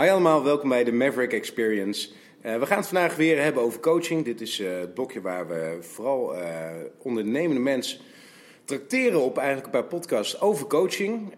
Hi allemaal, welkom bij de Maverick Experience. We gaan het vandaag weer hebben over coaching. Dit is het blokje waar we vooral ondernemende mensen trakteren op eigenlijk een paar podcasts over coaching.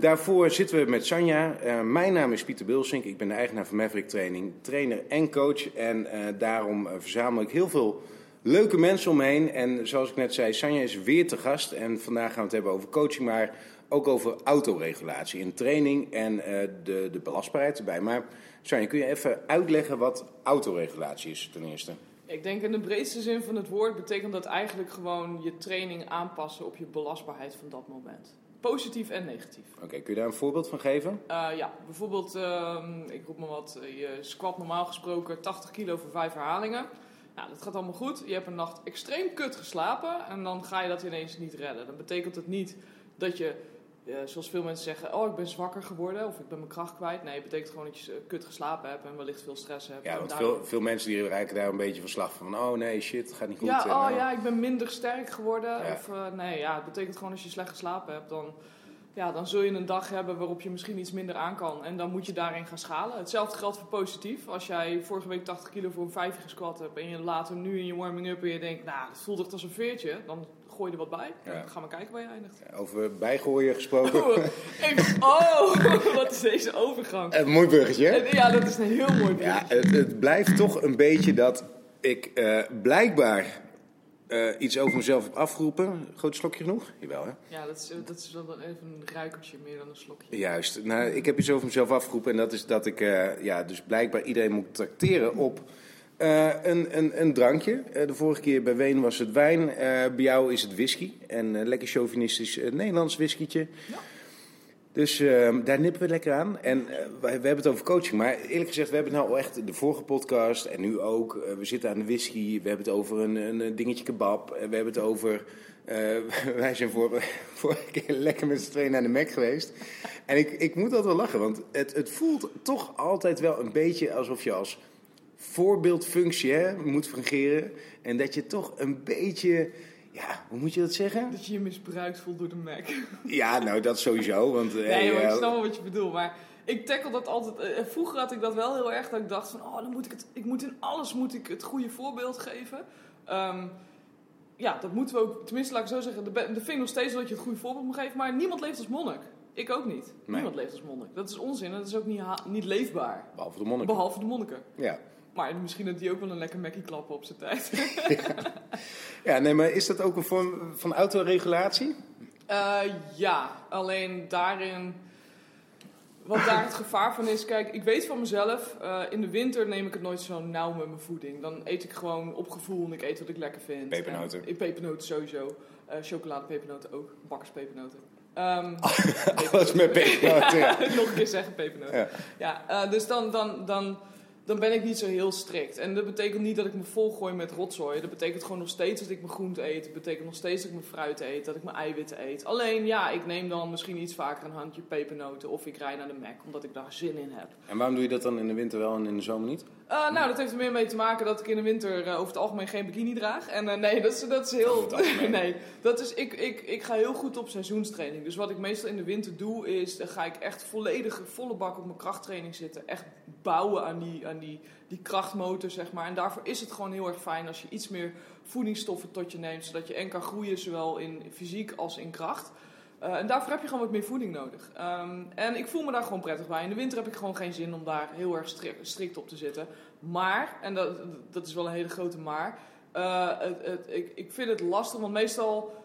Daarvoor zitten we met Sanja. Mijn naam is Pieter Bilsink, ik ben de eigenaar van Maverick Training, trainer en coach. En daarom verzamel ik heel veel leuke mensen omheen. En zoals ik net zei, Sanja is weer te gast en vandaag gaan we het hebben over coaching, maar ook over autoregulatie in training en de belastbaarheid erbij. Maar Sanja, kun je even uitleggen wat autoregulatie is ten eerste? Ik denk in de breedste zin van het woord betekent dat eigenlijk gewoon je training aanpassen op je belastbaarheid van dat moment. Positief en negatief. Oké, kun je daar een voorbeeld van geven? Ja, bijvoorbeeld, ik roep maar wat, je squat normaal gesproken 80 kilo voor 5 herhalingen. Nou, dat gaat allemaal goed. Je hebt een nacht extreem kut geslapen en dan ga je dat ineens niet redden. Dan betekent het niet dat je, zoals veel mensen zeggen, oh ik ben zwakker geworden of ik ben mijn kracht kwijt. Nee, het betekent gewoon dat je kut geslapen hebt en wellicht veel stress hebt. Ja, want veel mensen die raken daar een beetje van slag van, oh nee, shit, het gaat niet goed. Ja, ik ben minder sterk geworden. Ja. Of het betekent gewoon als je slecht geslapen hebt, dan zul je een dag hebben waarop je misschien iets minder aan kan. En dan moet je daarin gaan schalen. Hetzelfde geldt voor positief. Als jij vorige week 80 kilo voor een 5 gesquat hebt en je later nu in je warming-up en je denkt, nou, dat voelt echt als een veertje, dan gooi je er wat bij. Ja. Dan gaan we kijken waar je eindigt. Ja, over bijgooien gesproken. Wat is deze overgang? Een mooi bruggetje. Ja, dat is een heel mooi bruggetje. Ja, het blijft toch een beetje dat ik blijkbaar iets over mezelf heb afgeroepen. Groot slokje genoeg? Jawel, hè? Ja, dat is wel even een ruikertje meer dan een slokje. Juist. Nou, ik heb iets over mezelf afgeroepen en dat is dat ik dus blijkbaar iedereen moet trakteren op een drankje. De vorige keer bij Ween was het wijn. Bij jou is het whisky. En lekker chauvinistisch Nederlands whiskietje. Ja. Dus daar nippen we lekker aan. En we hebben het over coaching. Maar eerlijk gezegd, we hebben het nou echt de vorige podcast en nu ook. We zitten aan de whisky. We hebben het over een dingetje kebab. We hebben het over... wij zijn vorige keer lekker met z'n tweeën naar de MAC geweest. En ik moet altijd wel lachen. Want het voelt toch altijd wel een beetje alsof je als voorbeeldfunctie moet fungeren. En dat je toch een beetje... Ja, hoe moet je dat zeggen? Dat je je misbruikt voelt door de MAC. Ja, nou dat sowieso. Want, ik snap wel wat je bedoelt. Maar ik tackle dat altijd. Vroeger had ik dat wel heel erg. Dat ik dacht van, dan moet ik het. Ik moet in alles het goede voorbeeld geven. Dat moeten we ook. Tenminste, laat ik zo zeggen. De vind nog steeds dat je het goede voorbeeld moet geven. Maar niemand leeft als monnik. Ik ook niet. Nee. Niemand leeft als monnik. Dat is onzin. En dat is ook niet leefbaar. Behalve de monniken. Ja. Maar misschien dat die ook wel een lekker mekkie klappen op zijn tijd. Ja, nee, maar is dat ook een vorm van autoregulatie? Alleen daarin... Wat daar het gevaar van is... Kijk, ik weet van mezelf... in de winter neem ik het nooit zo nauw met mijn voeding. Dan eet ik gewoon op gevoel en ik eet wat ik lekker vind. Pepernoten. Pepernoten sowieso. Chocoladepepernoten ook. Bakkerspepernoten. Alles met pepernoten. Ja. Nog een keer zeggen pepernoten. Ja, dus dan ben ik niet zo heel strikt. En dat betekent niet dat ik me volgooi met rotzooi. Dat betekent gewoon nog steeds dat ik mijn groente eet. Dat betekent nog steeds dat ik mijn fruit eet. Dat ik mijn eiwitten eet. Alleen ik neem dan misschien iets vaker een handje pepernoten. Of ik rijd naar de MAC, omdat ik daar zin in heb. En waarom doe je dat dan in de winter wel en in de zomer niet? Dat heeft er meer mee te maken dat ik in de winter over het algemeen geen bikini draag. En dat is heel... Nee, dat is... Ik ga heel goed op seizoenstraining. Dus wat ik meestal in de winter doe is... Dan ga ik echt volledig volle bak op mijn krachttraining zitten. Echt bouwen aan die krachtmotor, zeg maar. En daarvoor is het gewoon heel erg fijn als je iets meer voedingsstoffen tot je neemt. Zodat je en kan groeien, zowel in fysiek als in kracht. En daarvoor heb je gewoon wat meer voeding nodig. En ik voel me daar gewoon prettig bij. In de winter heb ik gewoon geen zin om daar heel erg strikt op te zitten. Maar, en dat is wel een hele grote maar... Ik vind het lastig, want meestal...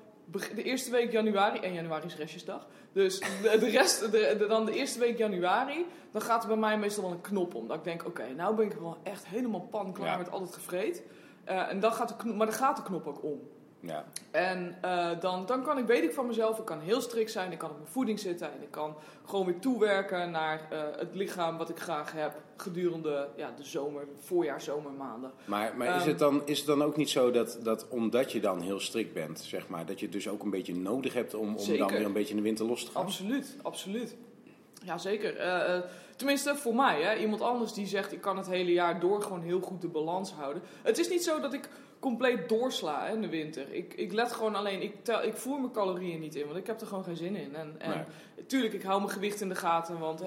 De eerste week januari... En januari is restjesdag. Dus de eerste week januari... Dan gaat er bij mij meestal wel een knop om. Dat ik denk, oké, nou ben ik wel echt helemaal panklaar met al het gevreed. En dan gaat de knop ook om. Ja. En dan kan ik, weet ik van mezelf, ik kan heel strikt zijn. Ik kan op mijn voeding zitten. En ik kan gewoon weer toewerken naar het lichaam wat ik graag heb. Gedurende de zomer, voorjaar, zomermaanden. Maar is het dan ook niet zo dat omdat je dan heel strikt bent, zeg maar, dat je het dus ook een beetje nodig hebt om dan weer een beetje in de winter los te gaan? Absoluut, absoluut. Ja, zeker. Tenminste, voor mij. Hè. Iemand anders die zegt, ik kan het hele jaar door gewoon heel goed de balans houden. Het is niet zo dat ik compleet doorsla in de winter. Ik let gewoon alleen, ik voer mijn calorieën niet in, want ik heb er gewoon geen zin in. En natuurlijk, ik hou mijn gewicht in de gaten, want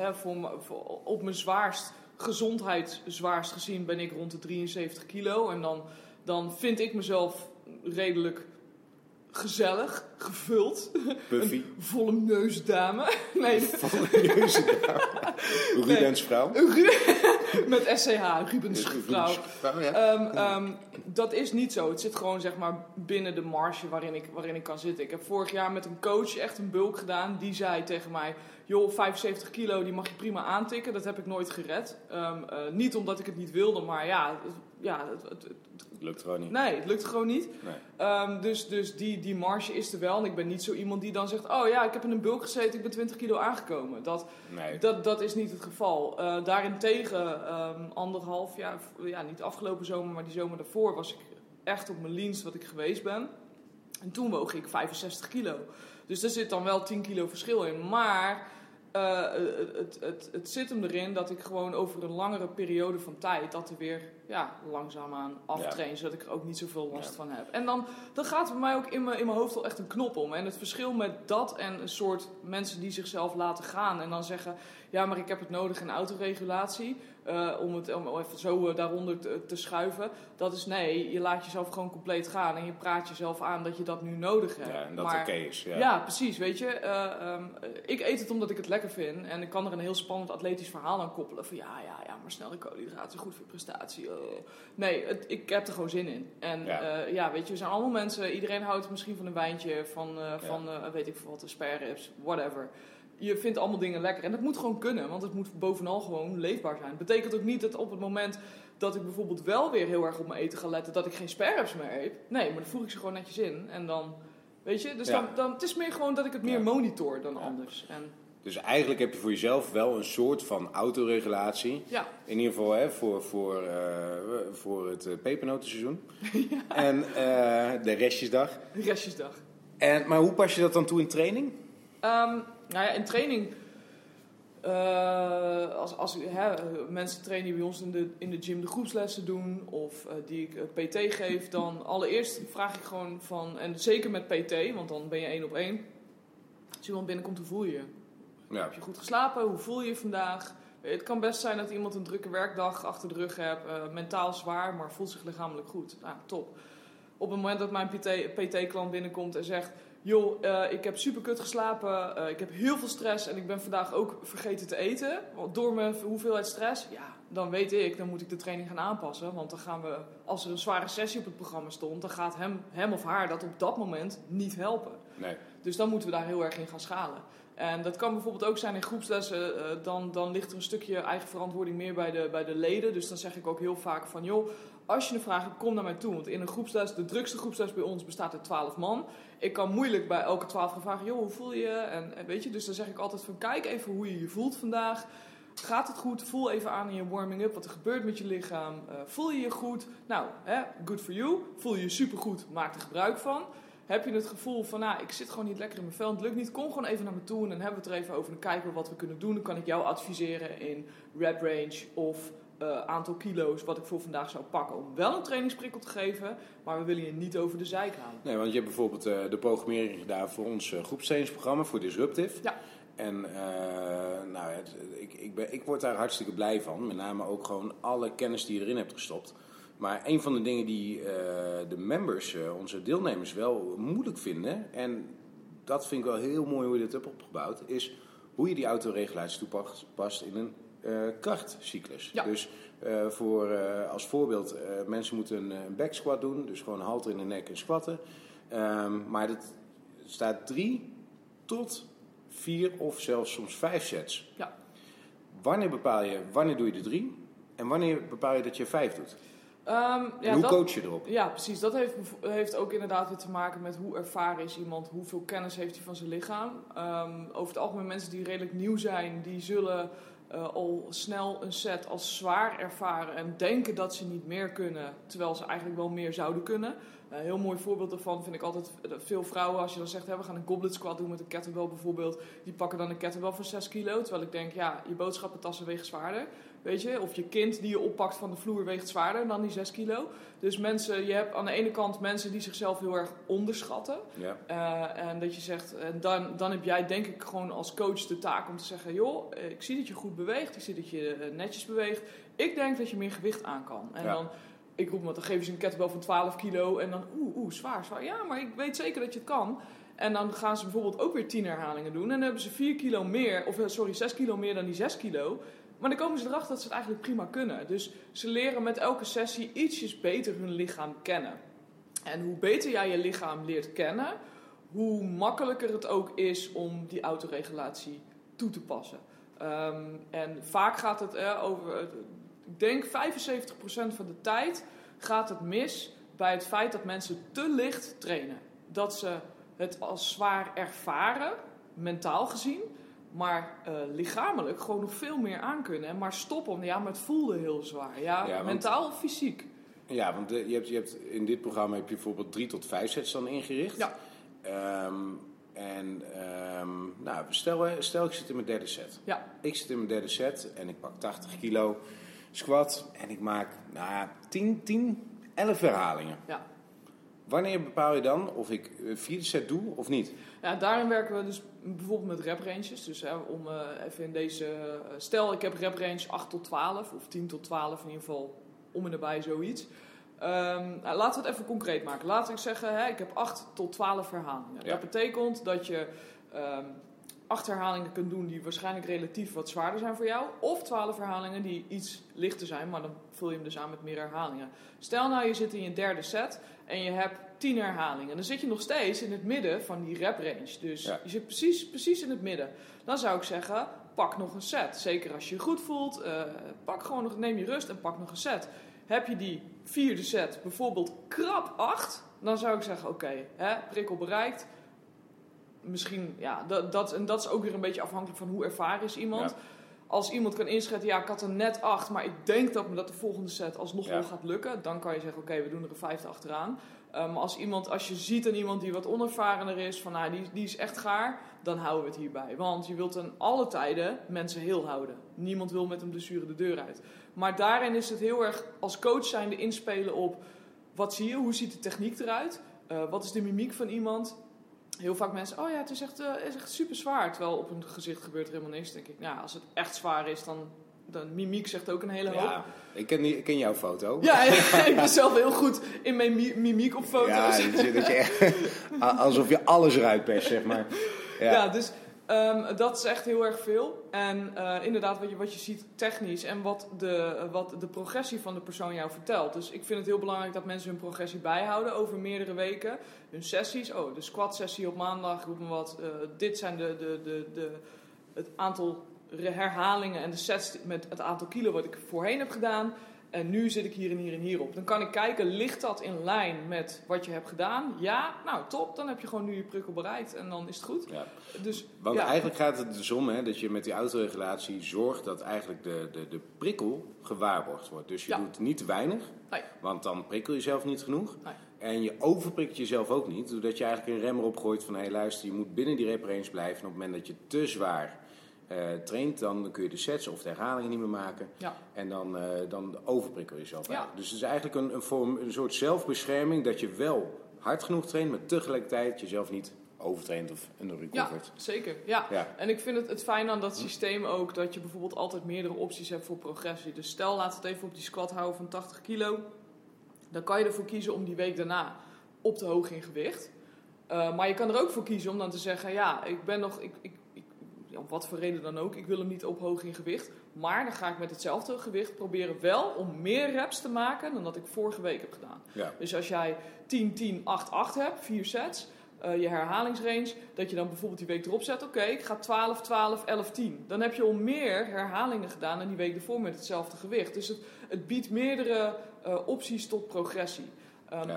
voor op mijn zwaarst, gezondheidszwaarst gezien, ben ik rond de 73 kilo. En dan vind ik mezelf redelijk gezellig, gevuld. Buffy. Volle neusdame. Nee. Volle neusdame. Rubensvrouw. Met SCH, Rubensvrouw. Ja. Dat is niet zo. Het zit gewoon zeg maar binnen de marge waarin ik kan zitten. Ik heb vorig jaar met een coach echt een bulk gedaan. Die zei tegen mij, joh, 75 kilo, die mag je prima aantikken. Dat heb ik nooit gered. Niet omdat ik het niet wilde, maar het lukt gewoon niet. Nee, het lukt gewoon niet. Nee. Dus die marge is er wel. En ik ben niet zo iemand die dan zegt, oh ja, ik heb in een bulk gezeten, ik ben 20 kilo aangekomen. Dat is niet het geval. Daarentegen, anderhalf jaar, niet afgelopen zomer, maar die zomer daarvoor was ik echt op mijn leanst wat ik geweest ben. En toen woog ik 65 kilo. Dus daar zit dan wel 10 kilo verschil in. Maar het zit hem erin dat ik gewoon over een langere periode van tijd dat er weer langzaamaan aftrain. Ja. Zodat ik er ook niet zoveel last van heb. En dan gaat bij mij ook in mijn hoofd al echt een knop om. En het verschil met dat en een soort mensen die zichzelf laten gaan. En dan zeggen, ja maar ik heb het nodig in autoregulatie. Om even zo daaronder te schuiven. Dat is nee, je laat jezelf gewoon compleet gaan. En je praat jezelf aan dat je dat nu nodig hebt. Ja, en dat oké is. Ja. Ja, precies. Weet je, ik eet het omdat ik het lekker vind. En ik kan er een heel spannend atletisch verhaal aan koppelen. Van maar snelle koolhydraten zijn goed voor je prestatie. Nee, ik heb er gewoon zin in. En weet je, we zijn allemaal mensen. Iedereen houdt misschien van een wijntje, van weet ik veel wat, spareribs, whatever. Je vindt allemaal dingen lekker. En dat moet gewoon kunnen, want het moet bovenal gewoon leefbaar zijn. Dat betekent ook niet dat op het moment dat ik bijvoorbeeld wel weer heel erg op mijn eten ga letten, dat ik geen spareribs meer eet. Nee, maar dan voeg ik ze gewoon netjes in. En dan, weet je, dus dan, het is meer gewoon dat ik het meer monitor dan anders. En dus eigenlijk heb je voor jezelf wel een soort van autoregulatie. Ja. In ieder geval voor het pepernotenseizoen. Ja. En de restjesdag. Maar hoe pas je dat dan toe in training? In training, als mensen trainen die bij ons in de gym de groepslessen doen of die ik PT geef, dan allereerst vraag ik gewoon van, en zeker met PT, want dan ben je 1-op-1. Als iemand binnenkomt, hoe voel je je? Heb je goed geslapen? Hoe voel je je vandaag? Het kan best zijn dat iemand een drukke werkdag achter de rug heeft, mentaal zwaar, maar voelt zich lichamelijk goed. Nou, top. Op het moment dat mijn PT-klant binnenkomt en zegt, joh, ik heb super kut geslapen, ik heb heel veel stress en ik ben vandaag ook vergeten te eten. Want door mijn hoeveelheid stress, dan weet ik, dan moet ik de training gaan aanpassen. Want dan gaan we, als er een zware sessie op het programma stond, dan gaat hem of haar dat op dat moment niet helpen. Nee. Dus dan moeten we daar heel erg in gaan schalen. En dat kan bijvoorbeeld ook zijn in groepslessen, dan ligt er een stukje eigen verantwoording meer bij de leden. Dus dan zeg ik ook heel vaak van, joh, als je een vraag hebt, kom naar mij toe. Want in een groepsles, de drukste groepsles bij ons bestaat uit 12 man. Ik kan moeilijk bij elke 12 gaan vragen, joh, hoe voel je? En weet je, dus dan zeg ik altijd van, kijk even hoe je je voelt vandaag. Gaat het goed? Voel even aan in je warming-up wat er gebeurt met je lichaam. Voel je je goed? Nou, good for you. Voel je je supergoed? Maak er gebruik van. Heb je het gevoel van, ik zit gewoon niet lekker in mijn vel, het lukt niet, kom gewoon even naar me toe en dan hebben we het er even over en kijken wat we kunnen doen. Dan kan ik jou adviseren in rep range of aantal kilo's wat ik voor vandaag zou pakken om wel een trainingsprikkel te geven, maar we willen je niet over de zeik halen. Nee, want je hebt bijvoorbeeld de programmering gedaan voor ons groepstrainingsprogramma, voor Disruptive. Ja. En ik word daar hartstikke blij van, met name ook gewoon alle kennis die je erin hebt gestopt. Maar een van de dingen die de members, onze deelnemers, wel moeilijk vinden, en dat vind ik wel heel mooi hoe je dit hebt opgebouwd, is hoe je die autoregulatie toepast in een krachtcyclus. Ja. Dus als voorbeeld, mensen moeten een back squat doen, dus gewoon halter in de nek en squatten. Maar dat staat 3 tot 4 of zelfs soms 5 sets. Ja. Wanneer doe je de 3 en wanneer bepaal je dat je 5 doet? Hoe coach je erop? Ja, precies. Dat heeft ook inderdaad weer te maken met hoe ervaren is iemand, hoeveel kennis heeft hij van zijn lichaam. Over het algemeen mensen die redelijk nieuw zijn, die zullen al snel een set als zwaar ervaren en denken dat ze niet meer kunnen, terwijl ze eigenlijk wel meer zouden kunnen. Een heel mooi voorbeeld daarvan vind ik altijd veel vrouwen, als je dan zegt, we gaan een goblet squat doen met een kettlebell bijvoorbeeld, die pakken dan een kettlebell van 6 kilo, terwijl ik denk, ja, je boodschappentassen wegen zwaarder, weet je, of je kind die je oppakt van de vloer weegt zwaarder dan die 6 kilo. Dus mensen, je hebt aan de ene kant mensen die zichzelf heel erg onderschatten, en dat je zegt, dan heb jij denk ik gewoon als coach de taak om te zeggen, joh, ik zie dat je goed beweegt, ik zie dat je netjes beweegt, ik denk dat je meer gewicht aan kan. En dan, ik roep me, dan geven ze een kettlebell van 12 kilo en dan, zwaar, zwaar. Ja, maar ik weet zeker dat je het kan. En dan gaan ze bijvoorbeeld ook weer 10 herhalingen doen en dan hebben ze 6 kilo meer dan die 6 kilo. Maar dan komen ze erachter dat ze het eigenlijk prima kunnen. Dus ze leren met elke sessie ietsjes beter hun lichaam kennen. En hoe beter jij je lichaam leert kennen, hoe makkelijker het ook is om die autoregulatie toe te passen. En vaak gaat het over... Ik denk 75% van de tijd gaat het mis bij het feit dat mensen te licht trainen. Dat ze het als zwaar ervaren, mentaal gezien, maar lichamelijk gewoon nog veel meer aankunnen. En maar stoppen, maar het voelde heel zwaar. Ja, mentaal of fysiek. Ja, want je hebt in dit programma heb je bijvoorbeeld 3 tot 5 sets dan ingericht. Ja. Stel ik zit in mijn derde set. Ja. Ik zit in mijn derde set en ik pak 80 kilo... squat en ik maak 11 herhalingen. Ja. Wanneer bepaal je dan of ik een vierde set doe of niet? Ja, daarin werken we dus bijvoorbeeld met rep ranges. Dus om even in deze... Stel, ik heb rep range 8 tot 12 of 10 tot 12 in ieder geval, om en nabij zoiets. Laten we het even concreet maken. Laat ik zeggen, ik heb 8 tot 12 herhalingen. Ja. Dat betekent dat je... 8 herhalingen kunt doen die waarschijnlijk relatief wat zwaarder zijn voor jou. Of 12 herhalingen die iets lichter zijn, maar dan vul je hem dus aan met meer herhalingen. Stel nou je zit in je derde set en je hebt 10 herhalingen. Dan zit je nog steeds in het midden van die rep range. Dus je zit precies in het midden. Dan zou ik zeggen, pak nog een set. Zeker als je je goed voelt, neem je rust en pak nog een set. Heb je die vierde set bijvoorbeeld krap 8, dan zou ik zeggen oké, prikkel bereikt. Misschien, dat is ook weer een beetje afhankelijk van hoe ervaren is iemand. Ja. Als iemand kan inschatten, ik had er net 8, maar ik denk dat me dat de volgende set alsnog wel gaat lukken. Dan kan je zeggen, we doen er een 5e achteraan. Maar als je ziet aan iemand die wat onervarener is, van die is echt gaar, dan houden we het hierbij. Want je wilt aan alle tijden mensen heel houden. Niemand wil met een blessure de deur uit. Maar daarin is het heel erg als coach zijnde inspelen op, wat zie je, hoe ziet de techniek eruit? Wat is de mimiek van iemand? Heel vaak mensen, het is echt super zwaar. Terwijl op hun gezicht gebeurt er helemaal niks. Denk ik, als het echt zwaar is, dan mimiek zegt ook een hele hoop. Ja, ik ken jouw foto. Ja, ik ben zelf heel goed in mijn mimiek op foto's. Ja, dat je echt, alsof je alles eruit perst, zeg maar. Ja, dus dat is echt heel erg veel. En inderdaad, wat je ziet technisch en wat de progressie van de persoon jou vertelt. Dus ik vind het heel belangrijk dat mensen hun progressie bijhouden over meerdere weken. Hun sessies, de squat sessie op maandag, roep maar wat. Dit zijn het aantal herhalingen en de sets met het aantal kilo wat ik voorheen heb gedaan. En nu zit ik hier en hier en hier op. Dan kan ik kijken, ligt dat in lijn met wat je hebt gedaan? Ja, top. Dan heb je gewoon nu je prikkel bereikt en dan is het goed. Ja. Dus, eigenlijk gaat het dus om dat je met die autoregulatie zorgt dat eigenlijk de prikkel gewaarborgd wordt. Dus je doet niet te weinig, want dan prikkel je zelf niet genoeg. Nee. En je overprikt jezelf ook niet, doordat je eigenlijk een rem erop gooit van... luister, je moet binnen die rep range blijven. En op het moment dat je te zwaar... traint, dan kun je de sets of de herhalingen niet meer maken. Ja. En dan overprikkel je jezelf. Ja. Dus het is eigenlijk een soort zelfbescherming dat je wel hard genoeg traint, maar tegelijkertijd jezelf niet overtraint of underrecovert. Ja, zeker. Ja. Ja. En ik vind het fijn aan dat systeem ook dat je bijvoorbeeld altijd meerdere opties hebt voor progressie. Dus stel, laten we het even op die squat houden van 80 kilo. Dan kan je ervoor kiezen om die week daarna op te hoog in gewicht. Maar je kan er ook voor kiezen om dan te zeggen, ik ben nog... om wat voor reden dan ook, ik wil hem niet ophogen in gewicht. Maar dan ga ik met hetzelfde gewicht proberen wel om meer reps te maken dan dat ik vorige week heb gedaan. Ja. Dus als jij 10, 10, 8, 8 hebt, 4 sets, je herhalingsrange, dat je dan bijvoorbeeld die week erop zet, ik ga 12, 12, 11, 10. Dan heb je al meer herhalingen gedaan dan die week ervoor met hetzelfde gewicht. Dus het biedt meerdere opties tot progressie.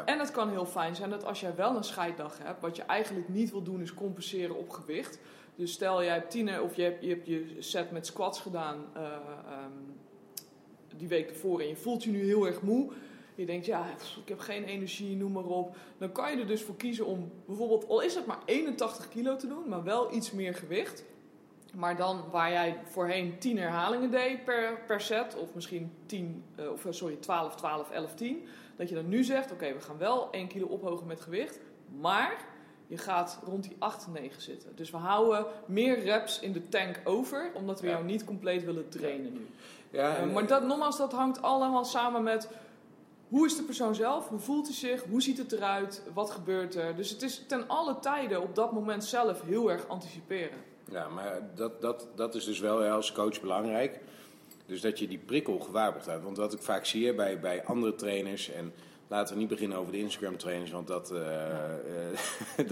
En het kan heel fijn zijn dat als jij wel een scheiddag hebt, wat je eigenlijk niet wil doen is compenseren op gewicht. Dus stel, jij hebt 10 of je hebt je set met squats gedaan die week ervoor en je voelt je nu heel erg moe. Je denkt, ja, ik heb geen energie, noem maar op. Dan kan je er dus voor kiezen om bijvoorbeeld, al is het maar 81 kilo te doen, maar wel iets meer gewicht. Maar dan waar jij voorheen 10 herhalingen deed per set, of misschien 12, 12, 11, 10. Dat je dan nu zegt, oké, we gaan wel 1 kilo ophogen met gewicht, maar je gaat rond die 8, 9 zitten. Dus we houden meer reps in de tank over, omdat we jou niet compleet willen trainen nu. Ja, maar dat, nogmaals, dat hangt allemaal samen met hoe is de persoon zelf, hoe voelt hij zich, hoe ziet het eruit, wat gebeurt er. Dus het is ten alle tijden op dat moment zelf heel erg anticiperen. Ja, maar dat is dus wel als coach belangrijk. Dus dat je die prikkel gewaar wordt. Want wat ik vaak zie bij andere trainers, en laten we niet beginnen over de Instagram trainers, want dat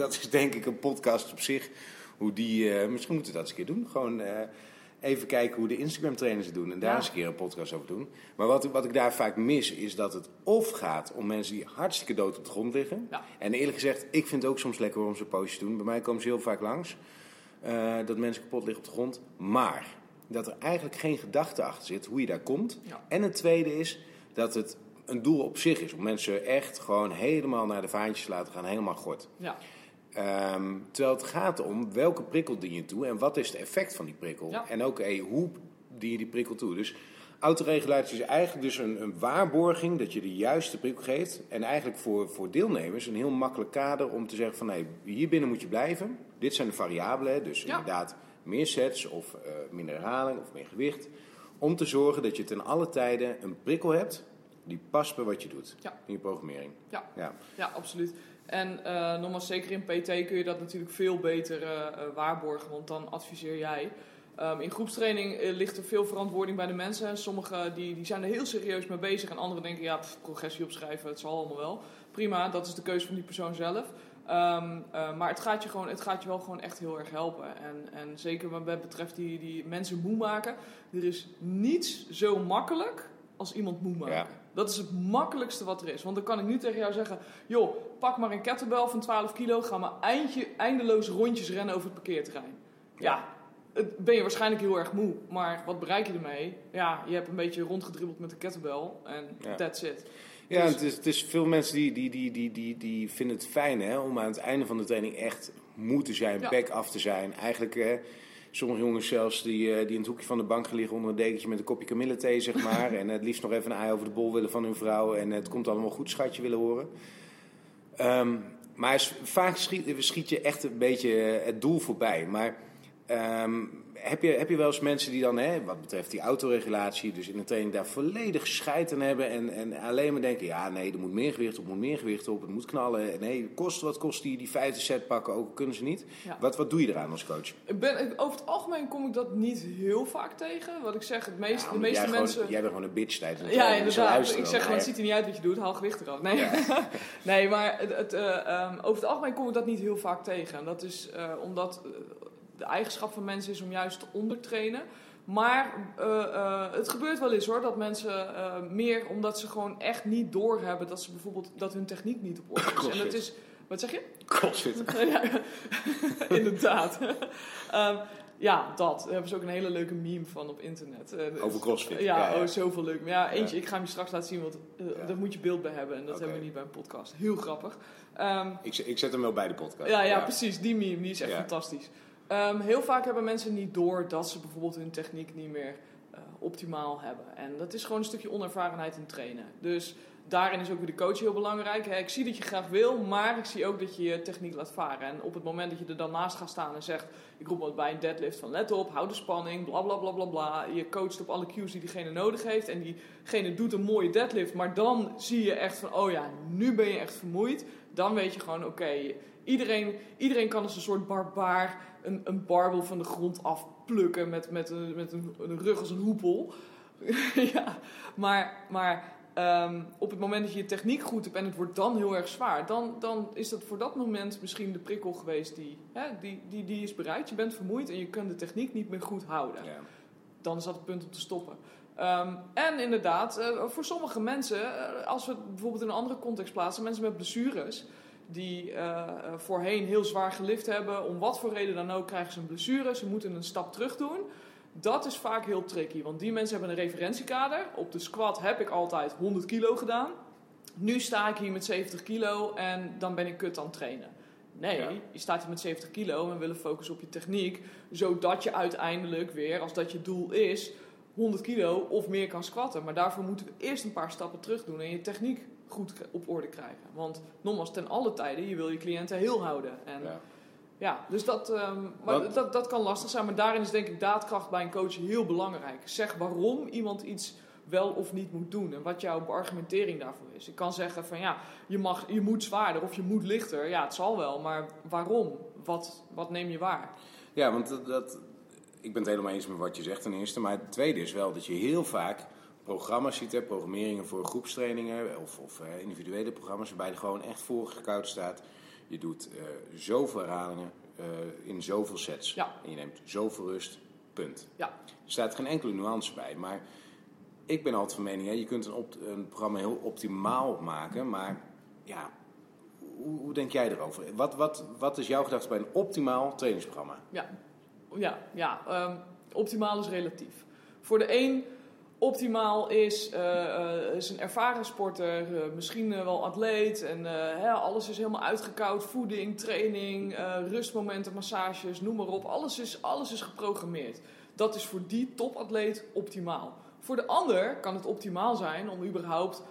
is denk ik een podcast op zich. Hoe die, misschien moeten we dat eens een keer doen. Gewoon even kijken hoe de Instagram trainers het doen en daar eens een keer een podcast over doen. Maar wat ik daar vaak mis is dat het of gaat om mensen die hartstikke dood op de grond liggen. Ja. En eerlijk gezegd, ik vind het ook soms lekker om zo'n poosje te doen. Bij mij komen ze heel vaak langs. Dat mensen kapot liggen op de grond. Maar dat er eigenlijk geen gedachte achter zit hoe je daar komt. Ja. En het tweede is dat het een doel op zich is. Om mensen echt gewoon helemaal naar de vaantjes te laten gaan. Helemaal gort. Ja. Terwijl het gaat om welke prikkel dien je toe. En wat is het effect van die prikkel. Ja. En ook hoe dien je die prikkel toe. Dus autoregulatie is eigenlijk dus een waarborging dat je de juiste prikkel geeft. En eigenlijk voor deelnemers een heel makkelijk kader om te zeggen van hier binnen moet je blijven. Dit zijn de variabelen, dus inderdaad meer sets of minder herhaling of meer gewicht. Om te zorgen dat je ten alle tijde een prikkel hebt die past bij wat je doet in je programmering. Ja, absoluut. En nogmaals, zeker in PT kun je dat natuurlijk veel beter waarborgen, want dan adviseer jij. In groepstraining ligt er veel verantwoording bij de mensen. Sommigen die zijn er heel serieus mee bezig en anderen denken, progressie opschrijven, het zal allemaal wel. Prima, dat is de keuze van die persoon zelf. Maar het gaat je wel gewoon echt heel erg helpen. En zeker wat betreft die mensen moe maken. Er is niets zo makkelijk als iemand moe maken. Ja. Dat is het makkelijkste wat er is. Want dan kan ik nu tegen jou zeggen, joh, pak maar een kettlebell van 12 kilo. Ga maar eindeloos rondjes rennen over het parkeerterrein. Ja. Ben je waarschijnlijk heel erg moe, maar wat bereik je ermee? Ja, je hebt een beetje rondgedribbeld met de kettlebell en that's it. Ja, dus het is veel mensen die vinden het fijn om aan het einde van de training echt moe te zijn, bek af te zijn. Eigenlijk, sommige jongens zelfs die in het hoekje van de bank liggen onder een dekentje met een kopje kamillethee, zeg maar. En het liefst nog even een ei over de bol willen van hun vrouw en het komt allemaal goed, schatje, willen horen. Maar vaak schiet je echt een beetje het doel voorbij, maar heb je wel eens mensen die dan, wat betreft die autoregulatie, dus in de training daar volledig scheid aan hebben en alleen maar denken, er moet meer gewicht op, het moet knallen. Nee, kost die vijfde set pakken, ook kunnen ze niet. Ja. Wat doe je eraan als coach? Over het algemeen kom ik dat niet heel vaak tegen. Wat ik zeg, de meeste mensen... Jij bent gewoon een bitch tijdens. Ja, inderdaad. Ik zeg gewoon, het ziet er niet uit wat je doet, haal gewicht eraf. Nee, ja. Nee, maar over het algemeen kom ik dat niet heel vaak tegen. En dat is omdat de eigenschap van mensen is om juist te ondertrainen. Maar het gebeurt wel eens hoor, dat mensen meer, omdat ze gewoon echt niet doorhebben dat ze bijvoorbeeld dat hun techniek niet op orde is. En dat is, wat zeg je? Crossfit. Ja, inderdaad. Dat. Daar hebben ze ook een hele leuke meme van op internet. Over crossfit. Ja. Oh, zoveel leuk. Maar ik ga hem je straks laten zien, want daar moet je beeld bij hebben. En dat hebben we niet bij een podcast. Heel grappig. Ik zet hem wel bij de podcast. Ja, precies. Die meme, die is echt fantastisch. Heel vaak hebben mensen niet door dat ze bijvoorbeeld hun techniek niet meer optimaal hebben. En dat is gewoon een stukje onervarenheid in trainen. Dus daarin is ook weer de coach heel belangrijk. Ik zie dat je graag wil, maar ik zie ook dat je je techniek laat varen. En op het moment dat je er dan naast gaat staan en zegt, ik roep wat bij een deadlift van let op, hou de spanning, bla bla bla bla bla. Je coacht op alle cues die diegene nodig heeft en diegene doet een mooie deadlift. Maar dan zie je echt van, nu ben je echt vermoeid. Dan weet je gewoon, oké, iedereen kan als een soort barbaar een barbel van de grond afplukken met een rug als een hoepel. Maar op het moment dat je je techniek goed hebt en het wordt dan heel erg zwaar, dan is dat voor dat moment misschien de prikkel geweest die is bereikt. Je bent vermoeid en je kunt de techniek niet meer goed houden. Ja. Dan is dat het punt om te stoppen. En inderdaad, voor sommige mensen, als we het bijvoorbeeld in een andere context plaatsen, mensen met blessures die voorheen heel zwaar gelift hebben, om wat voor reden dan ook krijgen ze een blessure, ze moeten een stap terug doen. Dat is vaak heel tricky, want die mensen hebben een referentiekader. Op de squat heb ik altijd 100 kilo gedaan. nu sta ik hier met 70 kilo en dan ben ik kut aan het trainen. Nee, ja. Je staat hier met 70 kilo en willen focussen op je techniek, zodat je uiteindelijk weer, als dat je doel is, 100 kilo of meer kan squatten. Maar daarvoor moeten we eerst een paar stappen terug doen en je techniek goed op orde krijgen. Want nogmaals, ten alle tijden, je wil je cliënten heel houden. En ja, dus dat kan lastig zijn. Maar daarin is denk ik daadkracht bij een coach heel belangrijk. Zeg waarom iemand iets wel of niet moet doen en wat jouw argumentering daarvoor is. Ik kan zeggen van ja, je moet zwaarder of je moet lichter. Ja, het zal wel, maar waarom? Wat neem je waar? Ja, want ik ben het helemaal eens met wat je zegt ten eerste. Maar het tweede is wel dat je heel vaak programma's ziet, hè, programmeringen voor groepstrainingen of individuele programma's, waarbij er gewoon echt voorgekoud staat. Je doet zoveel herhalingen in zoveel sets. Ja. En je neemt zoveel rust, punt. Ja. Er staat geen enkele nuance bij. Maar ik ben altijd van mening, hè, je kunt een programma heel optimaal maken. Maar ja, hoe denk jij erover? Wat is jouw gedachte bij een optimaal trainingsprogramma? Ja. Optimaal is relatief. Voor de een, optimaal is een ervaren sporter, misschien wel atleet. En alles is helemaal uitgekoud. Voeding, training, rustmomenten, massages, noem maar op. Alles is geprogrammeerd. Dat is voor die topatleet optimaal. Voor de ander kan het optimaal zijn om überhaupt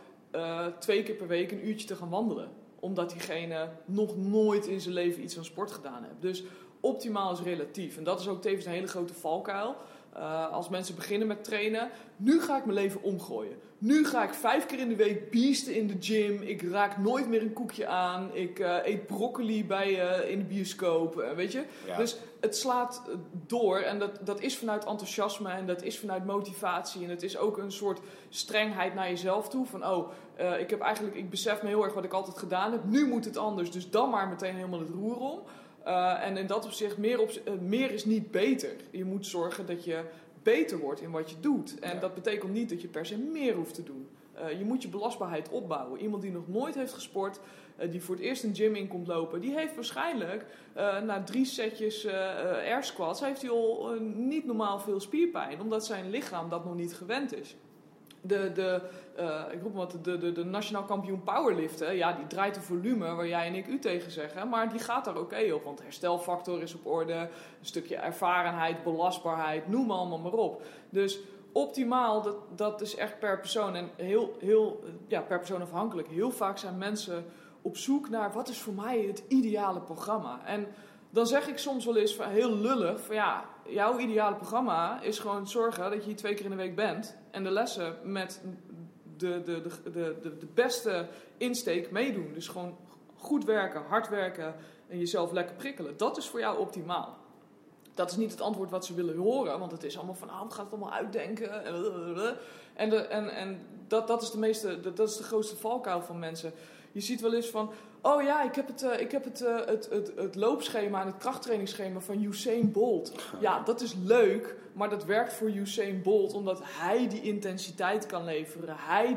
2 keer per week een uurtje te gaan wandelen. Omdat diegene nog nooit in zijn leven iets aan sport gedaan heeft. Dus optimaal is relatief. En dat is ook tevens een hele grote valkuil. Als mensen beginnen met trainen, nu ga ik mijn leven omgooien. Nu ga ik 5 keer in de week beesten in de gym. Ik raak nooit meer een koekje aan. Ik eet broccoli in de bioscoop, weet je. Ja. Dus het slaat door en dat is vanuit enthousiasme en dat is vanuit motivatie. En het is ook een soort strengheid naar jezelf toe. Van ik besef me heel erg wat ik altijd gedaan heb. Nu moet het anders, dus dan maar meteen helemaal het roer om. En in dat opzicht, meer is niet beter. Je moet zorgen dat je beter wordt in wat je doet. En dat betekent niet dat je per se meer hoeft te doen. Je moet je belastbaarheid opbouwen. Iemand die nog nooit heeft gesport, die voor het eerst een gym in komt lopen, die heeft waarschijnlijk na 3 setjes air squats, heeft hij al niet normaal veel spierpijn, omdat zijn lichaam dat nog niet gewend is. De nationaal kampioen powerliften, ja, die draait een volume waar jij en ik u tegen zeggen, maar die gaat daar oké op, want herstelfactor is op orde, een stukje ervarenheid, belastbaarheid, noem allemaal maar op. Dus optimaal, dat is echt per persoon en heel per persoon afhankelijk. Heel vaak zijn mensen op zoek naar wat is voor mij het ideale programma. En dan zeg ik soms wel eens van, heel lullig van ja, jouw ideale programma is gewoon zorgen dat je hier 2 keer in de week bent en de lessen met de beste insteek meedoen. Dus gewoon goed werken, hard werken en jezelf lekker prikkelen. Dat is voor jou optimaal. Dat is niet het antwoord wat ze willen horen, want het is allemaal van, we gaan het allemaal uitdenken. En dat is de grootste valkuil van mensen. Je ziet wel eens van, oh ja, ik heb het loopschema en het krachttrainingsschema van Usain Bolt. Ja, dat is leuk, maar dat werkt voor Usain Bolt omdat hij die intensiteit kan leveren. Hij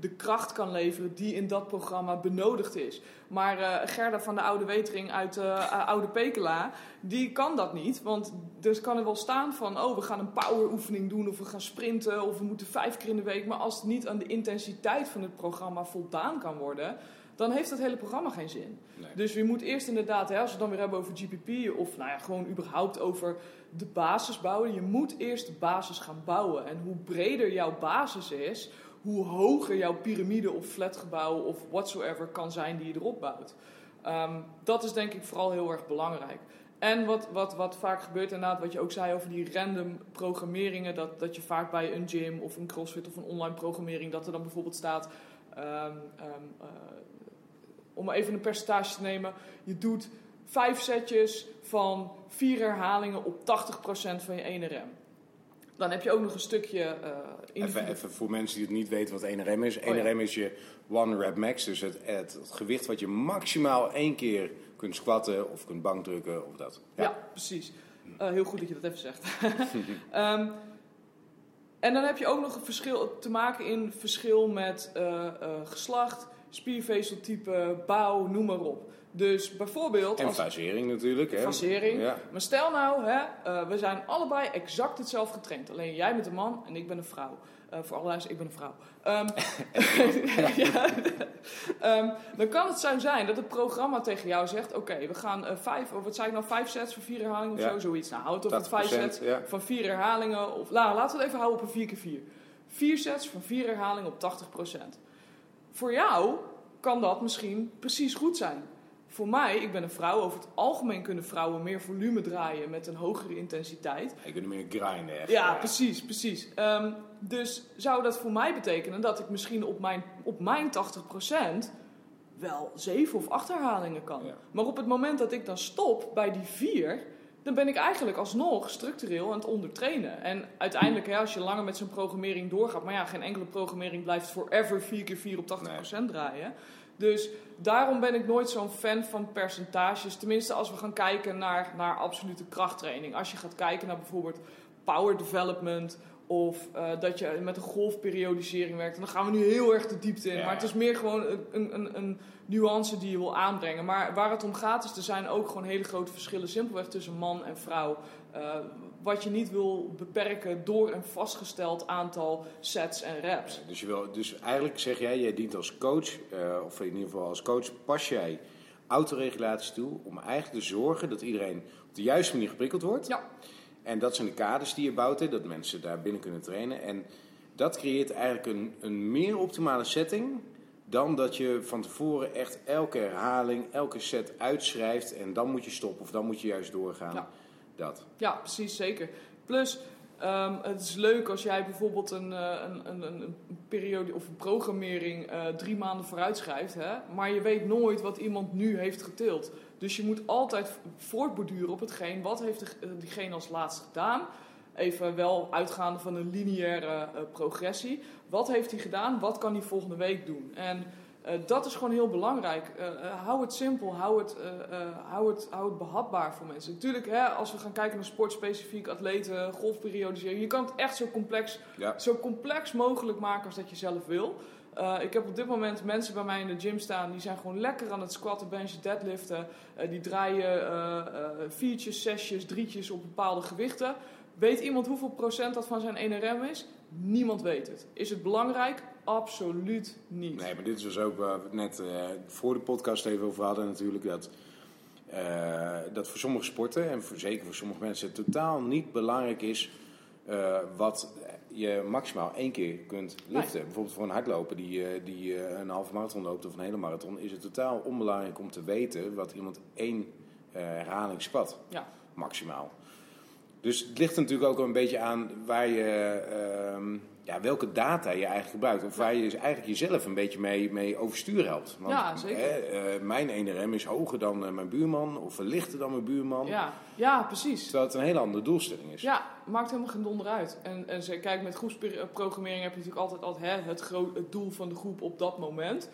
de kracht kan leveren die in dat programma benodigd is. Maar Gerda van de Oude Wetering uit Oude Pekela, die kan dat niet. Want dus kan er wel staan van, we gaan een poweroefening doen of we gaan sprinten of we moeten 5 keer in de week. Maar als het niet aan de intensiteit van het programma voldaan kan worden, dan heeft dat hele programma geen zin. Nee. Dus je moet eerst inderdaad, als we het dan weer hebben over GPP of gewoon überhaupt over de basis bouwen. Je moet eerst de basis gaan bouwen. En hoe breder jouw basis is, hoe hoger jouw piramide of flatgebouw of whatsoever kan zijn die je erop bouwt. Dat is denk ik vooral heel erg belangrijk. En wat vaak gebeurt inderdaad, wat je ook zei over die random programmeringen, dat je vaak bij een gym of een CrossFit of een online programmering, dat er dan bijvoorbeeld staat, om even een percentage te nemen, je doet 5 setjes van 4 herhalingen op 80% van je ene rem. Dan heb je ook nog een stukje even voor mensen die het niet weten wat 1RM is. 1RM is je one rep max. Dus het gewicht wat je maximaal 1 keer kunt squatten of kunt bankdrukken of dat. Ja, precies. Heel goed dat je dat even zegt. En dan heb je ook nog een verschil te maken in verschil met geslacht, spiervezeltype, bouw, noem maar op. Dus bijvoorbeeld, en fasering natuurlijk. Hè? Fasering. Ja. Maar stel nou, we zijn allebei exact hetzelfde getraind. Alleen jij bent een man en ik ben een vrouw. Voor alle luisteren, ik ben een vrouw. Dan kan het zo zijn dat het programma tegen jou zegt... Oké, we gaan 5 sets van 4 herhalingen of zoiets. Nou, hou het op 5 sets van 4 herhalingen. Of, laten we het even houden op een 4x4. 4 sets van 4 herhalingen op 80%. Voor jou kan dat misschien precies goed zijn. Voor mij, ik ben een vrouw, over het algemeen kunnen vrouwen meer volume draaien met een hogere intensiteit. En kunnen meer grinden. Echt. Ja, precies. Dus zou dat voor mij betekenen dat ik misschien op mijn 80% wel 7 of 8 herhalingen kan. Ja. Maar op het moment dat ik dan stop bij die 4, dan ben ik eigenlijk alsnog structureel aan het ondertrainen. En uiteindelijk, als je langer met zo'n programmering doorgaat, maar ja, geen enkele programmering blijft forever 4x4 op 80% draaien. Dus daarom ben ik nooit zo'n fan van percentages. Tenminste, als we gaan kijken naar absolute krachttraining. Als je gaat kijken naar bijvoorbeeld power development... of dat je met een golfperiodisering werkt. En dan gaan we nu heel erg de diepte in. Ja. Maar het is meer gewoon een nuance die je wil aanbrengen. Maar waar het om gaat is, er zijn ook gewoon hele grote verschillen... simpelweg tussen man en vrouw. Wat je niet wil beperken door een vastgesteld aantal sets en reps. Ja, dus eigenlijk zeg jij dient als coach... of in ieder geval als coach pas jij autoregulatie toe... om eigenlijk te zorgen dat iedereen op de juiste manier geprikkeld wordt... Ja. En dat zijn de kaders die je bouwt, hè, dat mensen daar binnen kunnen trainen. En dat creëert eigenlijk een meer optimale setting... dan dat je van tevoren echt elke herhaling, elke set uitschrijft... en dan moet je stoppen of dan moet je juist doorgaan. Ja, precies, zeker. Plus, het is leuk als jij bijvoorbeeld een periode of een programmering 3 maanden vooruit schrijft... Hè, maar je weet nooit wat iemand nu heeft getild... Dus je moet altijd voortborduren op hetgeen. Wat heeft diegene als laatste gedaan? Even wel uitgaande van een lineaire progressie. Wat heeft hij gedaan? Wat kan hij volgende week doen? En dat is gewoon heel belangrijk. Hou het simpel. Hou het behapbaar voor mensen. Natuurlijk, als we gaan kijken naar sportspecifiek atleten, golfperiodisering. Je kan het echt zo complex mogelijk maken als dat je zelf wil. Ik heb op dit moment mensen bij mij in de gym staan... die zijn gewoon lekker aan het squatten, benchen, deadliften. Die draaien 4'tjes, 6'tjes, 3'tjes op bepaalde gewichten. Weet iemand hoeveel procent dat van zijn NRM is? Niemand weet het. Is het belangrijk? Absoluut niet. Nee, maar dit is dus ook waar we net voor de podcast even over hadden natuurlijk... dat voor sommige sporten en zeker voor sommige mensen... het totaal niet belangrijk is wat... je maximaal 1 keer kunt liften. Bijvoorbeeld voor een hardloper die een halve marathon loopt of een hele marathon... is het totaal onbelangrijk om te weten wat iemand 1 herhaling spat. Ja. Maximaal. Dus het ligt natuurlijk ook een beetje aan waar je, welke data je eigenlijk gebruikt. Of waar je eigenlijk jezelf een beetje mee overstuur helpt. Want, ja, zeker. Mijn NRM is hoger dan mijn buurman of lichter dan mijn buurman. Ja, precies. Terwijl het een hele andere doelstelling is. Ja, maakt helemaal geen donder uit. En kijk, met groepsprogrammering heb je natuurlijk altijd het doel van de groep op dat moment...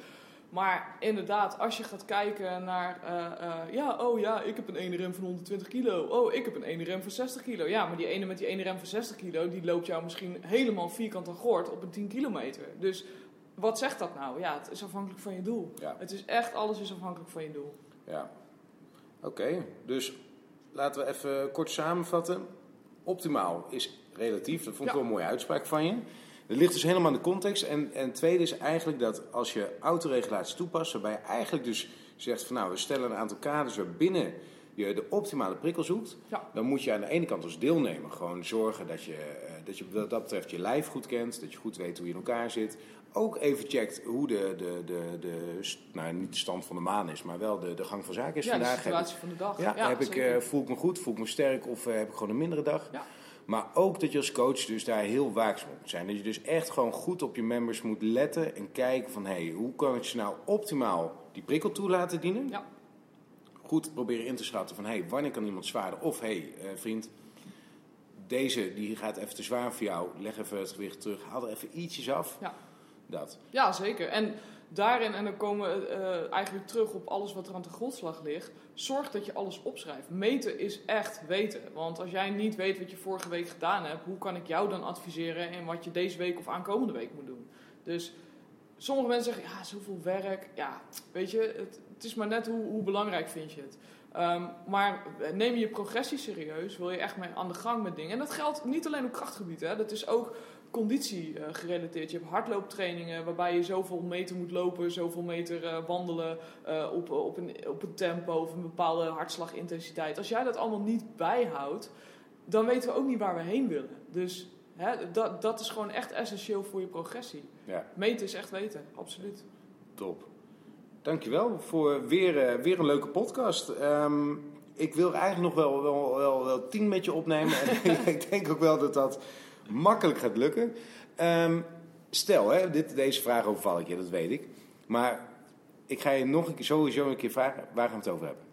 Maar inderdaad, als je gaat kijken naar... ik heb een ene rem van 120 kilo. Oh, ik heb een ene rem van 60 kilo. Ja, maar die ene met die ene rem van 60 kilo... die loopt jou misschien helemaal vierkant aan gort op een 10 kilometer. Dus wat zegt dat nou? Ja, het is afhankelijk van je doel. Ja. Het is echt, alles is afhankelijk van je doel. Ja. Oké, dus laten we even kort samenvatten. Optimaal is relatief. Dat vond ik wel een mooie uitspraak van je. Het ligt dus helemaal aan de context. En tweede is eigenlijk dat als je autoregulatie toepast... waarbij je eigenlijk dus zegt van we stellen een aantal kaders... waarbinnen je de optimale prikkel zoekt... Dan moet je aan de ene kant als deelnemer gewoon zorgen... dat je wat dat betreft je lijf goed kent... dat je goed weet hoe je in elkaar zit... ook even checkt hoe niet de stand van de maan is... maar wel de gang van zaken is vandaag. Ja, de situatie van de dag. Voel ik me goed, voel ik me sterk... of heb ik gewoon een mindere dag... Ja. Maar ook dat je als coach dus daar heel waakzaam moet zijn. Dat je dus echt gewoon goed op je members moet letten... en kijken van, hoe kan ik ze nou optimaal die prikkel toe laten dienen? Ja. Goed proberen in te schatten van, wanneer kan iemand zwaarder? Of, vriend, deze die gaat even te zwaar voor jou. Leg even het gewicht terug, haal er even ietsjes af. Ja, dat. Ja, zeker. En daarin, en dan komen we eigenlijk terug op alles wat er aan de grondslag ligt... zorg dat je alles opschrijft. Meten is echt weten. Want als jij niet weet wat je vorige week gedaan hebt... hoe kan ik jou dan adviseren in wat je deze week of aankomende week moet doen? Dus sommige mensen zeggen, zoveel werk. Ja, weet je, het is maar net hoe belangrijk vind je het. Maar neem je progressie serieus, wil je echt mee aan de gang met dingen. En dat geldt niet alleen op krachtgebied, hè. Dat is ook... conditie gerelateerd. Je hebt hardlooptrainingen waarbij je zoveel meter moet lopen, zoveel meter wandelen op een tempo of een bepaalde hartslagintensiteit. Als jij dat allemaal niet bijhoudt, dan weten we ook niet waar we heen willen. Dus dat is gewoon echt essentieel voor je progressie. Ja. Meten is echt weten, absoluut. Top. Dankjewel voor weer een leuke podcast. Ik wil eigenlijk nog wel 10 met je opnemen. Ik denk ook wel dat makkelijk gaat lukken. Stel, hè, deze vraag overval ik je, dat weet ik. Maar ik ga je nog een keer, sowieso een keer vragen, waar gaan we het over hebben?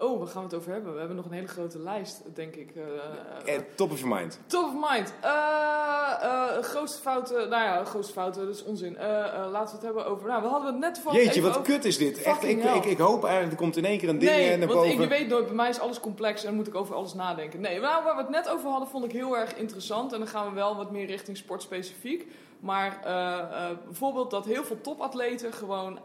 Oh, waar gaan we het over hebben? We hebben nog een hele grote lijst, denk ik. Top of mind. Top of mind. Grootste fouten. Nou ja, grootste fouten, dat is onzin. Laten we het hebben over... Nou, we hadden het net van... Jeetje, wat over... kut is dit. Echt, ik hoop eigenlijk, er komt in één keer een ding naar boven. Nee, je weet nooit, bij mij is alles complex en dan moet ik over alles nadenken. Nee, maar waar we het net over hadden, vond ik heel erg interessant. En dan gaan we wel wat meer richting sportspecifiek. Maar bijvoorbeeld dat heel veel topatleten gewoon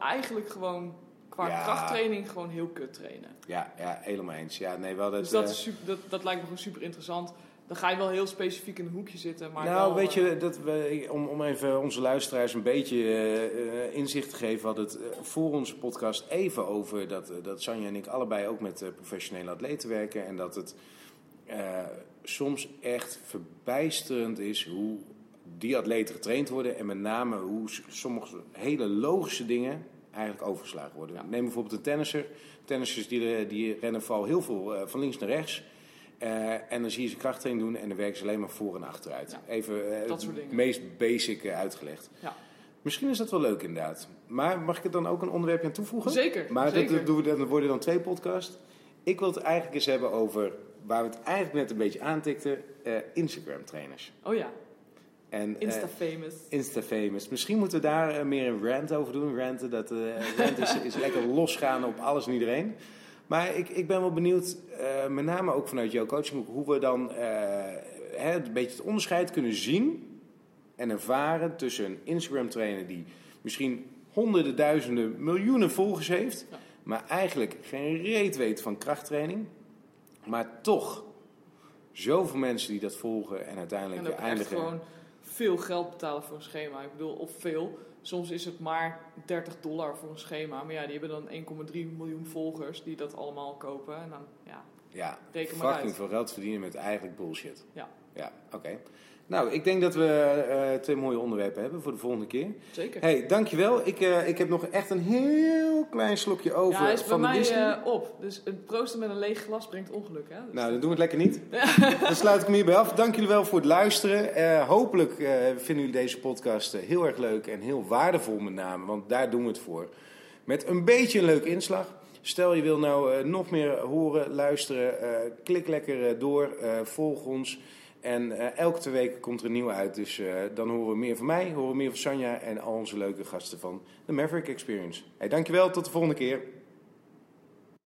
qua krachttraining gewoon heel kut trainen. Ja, helemaal eens. Ja, nee, wel dat, dus dat is super, dat lijkt me gewoon super interessant. Dan ga je wel heel specifiek in een hoekje zitten. Maar weet je, dat we, om even onze luisteraars een beetje inzicht te geven... hadden het voor onze podcast even over dat Sanja en ik allebei ook met professionele atleten werken... en dat het soms echt verbijsterend is hoe die atleten getraind worden... en met name hoe sommige hele logische dingen... eigenlijk overgeslagen worden. Ja. Neem bijvoorbeeld een tennisser. Tennissers die rennen vooral heel veel van links naar rechts. En dan zie je ze krachttraining doen en dan werken ze alleen maar voor en achteruit. Ja. Even het meest basic uitgelegd. Ja. Misschien is dat wel leuk inderdaad. Maar mag ik er dan ook een onderwerpje aan toevoegen? Zeker. Maar zeker. Dat worden dan 2 podcasts. Ik wil het eigenlijk eens hebben over, waar we het eigenlijk net een beetje aantikten, Instagram trainers. Oh ja. Insta-famous. Insta-famous. Misschien moeten we daar meer een rant over doen. Rant is lekker losgaan op alles en iedereen. Maar ik ben wel benieuwd, met name ook vanuit jouw coaching... hoe we dan een beetje het onderscheid kunnen zien en ervaren... tussen een Instagram-trainer die misschien honderden, duizenden, miljoenen volgers heeft... Ja. maar eigenlijk geen reet weet van krachttraining, maar toch zoveel mensen die dat volgen... en uiteindelijk eindigen... veel geld betalen voor een schema. Ik bedoel, of veel. Soms is het maar $30 voor een schema. Maar ja, die hebben dan 1,3 miljoen volgers die dat allemaal kopen. En dan, reken maar uit. Fucking veel geld verdienen met eigenlijk bullshit. Ja, oké. Nou, ik denk dat we 2 mooie onderwerpen hebben voor de volgende keer. Zeker. Hey, dankjewel. Ik heb nog echt een heel klein slokje over. Ja, hij is van bij mij op. Dus een proosten met een leeg glas brengt ongeluk, hè? Dus nou, dan doen we het lekker niet. Dan sluit ik hem hierbij af. Dank jullie wel voor het luisteren. Hopelijk vinden jullie deze podcast heel erg leuk en heel waardevol met name. Want daar doen we het voor. Met een beetje een leuke inslag. Stel je wil nou nog meer horen, luisteren. Klik lekker door. Volg ons. En elke 2 weken komt er een nieuwe uit. Dus dan horen we meer van mij, horen we meer van Sanja... en al onze leuke gasten van de Maverick Experience. Hey, dankjewel, tot de volgende keer.